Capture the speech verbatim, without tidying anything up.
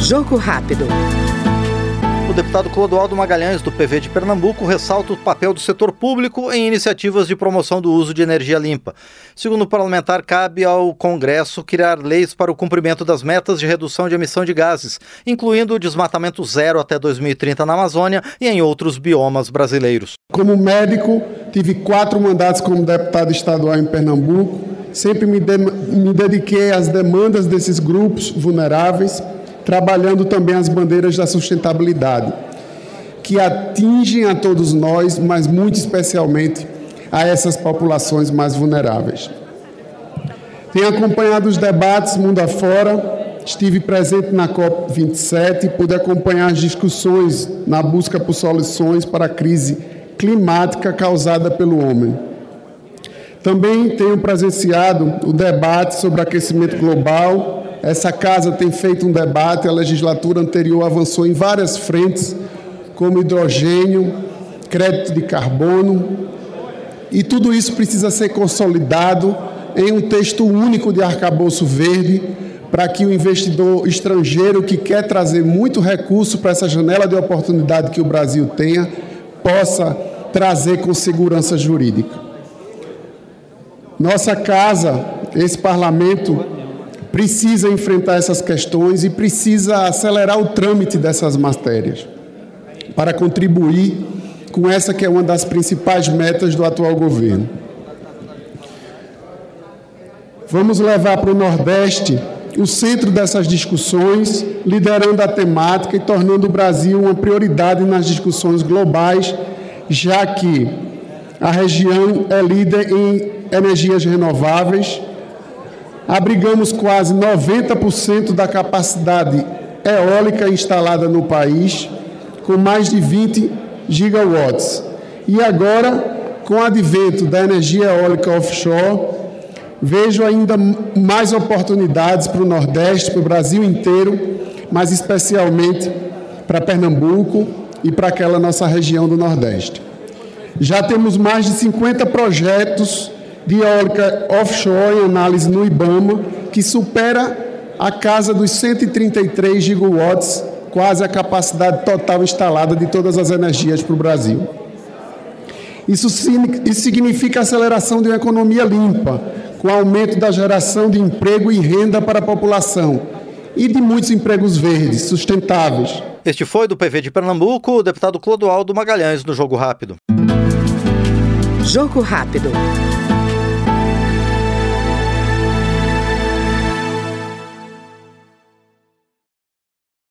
Jogo rápido. O deputado Clodoaldo Magalhães, do P V de Pernambuco, ressalta o papel do setor público em iniciativas de promoção do uso de energia limpa. Segundo o parlamentar, cabe ao Congresso criar leis para o cumprimento das metas de redução de emissão de gases, incluindo o desmatamento zero até dois mil e trinta na Amazônia e em outros biomas brasileiros. Como médico, tive quatro mandatos como deputado estadual em Pernambuco. Sempre me, de- me dediquei às demandas desses grupos vulneráveis, trabalhando também as bandeiras da sustentabilidade, que atingem a todos nós, mas muito especialmente a essas populações mais vulneráveis. Tenho acompanhado os debates mundo afora, estive presente na C O P vinte e sete e pude acompanhar as discussões na busca por soluções para a crise climática causada pelo homem. Também tenho presenciado o debate sobre aquecimento global. Essa casa tem feito um debate, a legislatura anterior avançou em várias frentes, como hidrogênio, crédito de carbono, e tudo isso precisa ser consolidado em um texto único de arcabouço verde, para que o investidor estrangeiro que quer trazer muito recurso para essa janela de oportunidade que o Brasil tenha, possa trazer com segurança jurídica. Nossa casa, esse parlamento, precisa enfrentar essas questões e precisa acelerar o trâmite dessas matérias para contribuir com essa que é uma das principais metas do atual governo. Vamos levar para o Nordeste o centro dessas discussões, liderando a temática e tornando o Brasil uma prioridade nas discussões globais, já que a região é líder em energias renováveis. Abrigamos quase noventa por cento da capacidade eólica instalada no país, com mais de vinte gigawatts. E agora, com o advento da energia eólica offshore, vejo ainda mais oportunidades para o Nordeste, para o Brasil inteiro, mas especialmente para Pernambuco e para aquela nossa região do Nordeste. Já temos mais de cinquenta projetos de eólica offshore em análise no Ibama, que supera a casa dos cento e trinta e três gigawatts, quase a capacidade total instalada de todas as energias para o Brasil. Isso significa a aceleração de uma economia limpa, com aumento da geração de emprego e renda para a população, e de muitos empregos verdes, sustentáveis. Este foi do P V de Pernambuco, o deputado Clodoaldo Magalhães, no Jogo Rápido. Jogo Rápido.